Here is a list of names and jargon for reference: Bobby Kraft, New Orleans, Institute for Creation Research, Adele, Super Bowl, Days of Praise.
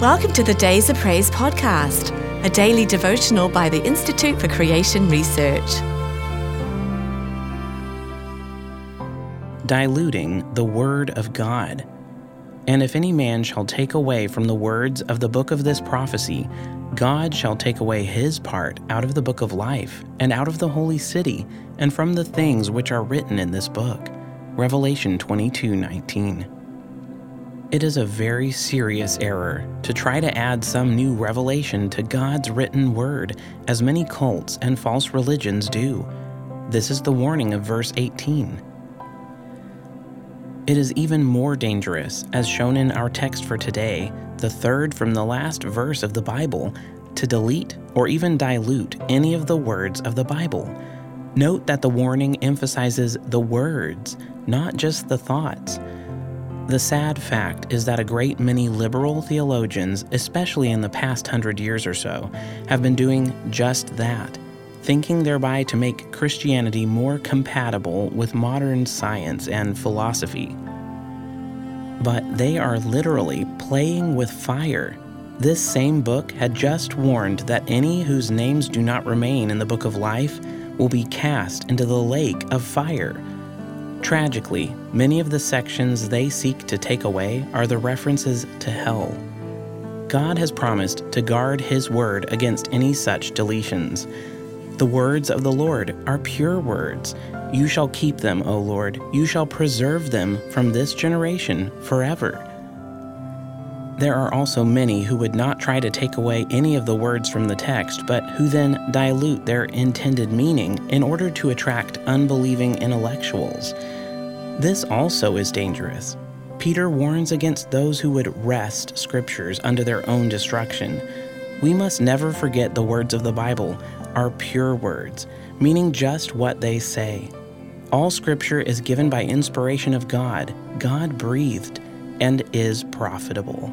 Welcome to the Days of Praise podcast, a daily devotional by the Institute for Creation Research. Diluting the Word of God. And if any man shall take away from the words of the book of this prophecy, God shall take away his part out of the book of life, and out of the holy city, and from the things which are written in this book. Revelation 22:19. It is a very serious error to try to add some new revelation to God's written word, as many cults and false religions do. This is the warning of verse 18. It is even more dangerous, as shown in our text for today, the third from the last verse of the Bible, to delete or even dilute any of the words of the Bible. Note that the warning emphasizes the words, not just the thoughts. The sad fact is that a great many liberal theologians, especially in the past 100 years or so, have been doing just that, thinking thereby to make Christianity more compatible with modern science and philosophy. But they are literally playing with fire. This same book had just warned that any whose names do not remain in the book of life will be cast into the lake of fire. Tragically, many of the sections they seek to take away are the references to hell. God has promised to guard His word against any such deletions. The words of the Lord are pure words. You shall keep them, O Lord. You shall preserve them from this generation forever. There are also many who would not try to take away any of the words from the text, but who then dilute their intended meaning in order to attract unbelieving intellectuals. This also is dangerous. Peter warns against those who would wrest scriptures under their own destruction. We must never forget the words of the Bible are pure words, meaning just what they say. All scripture is given by inspiration of God, God-breathed, and is profitable.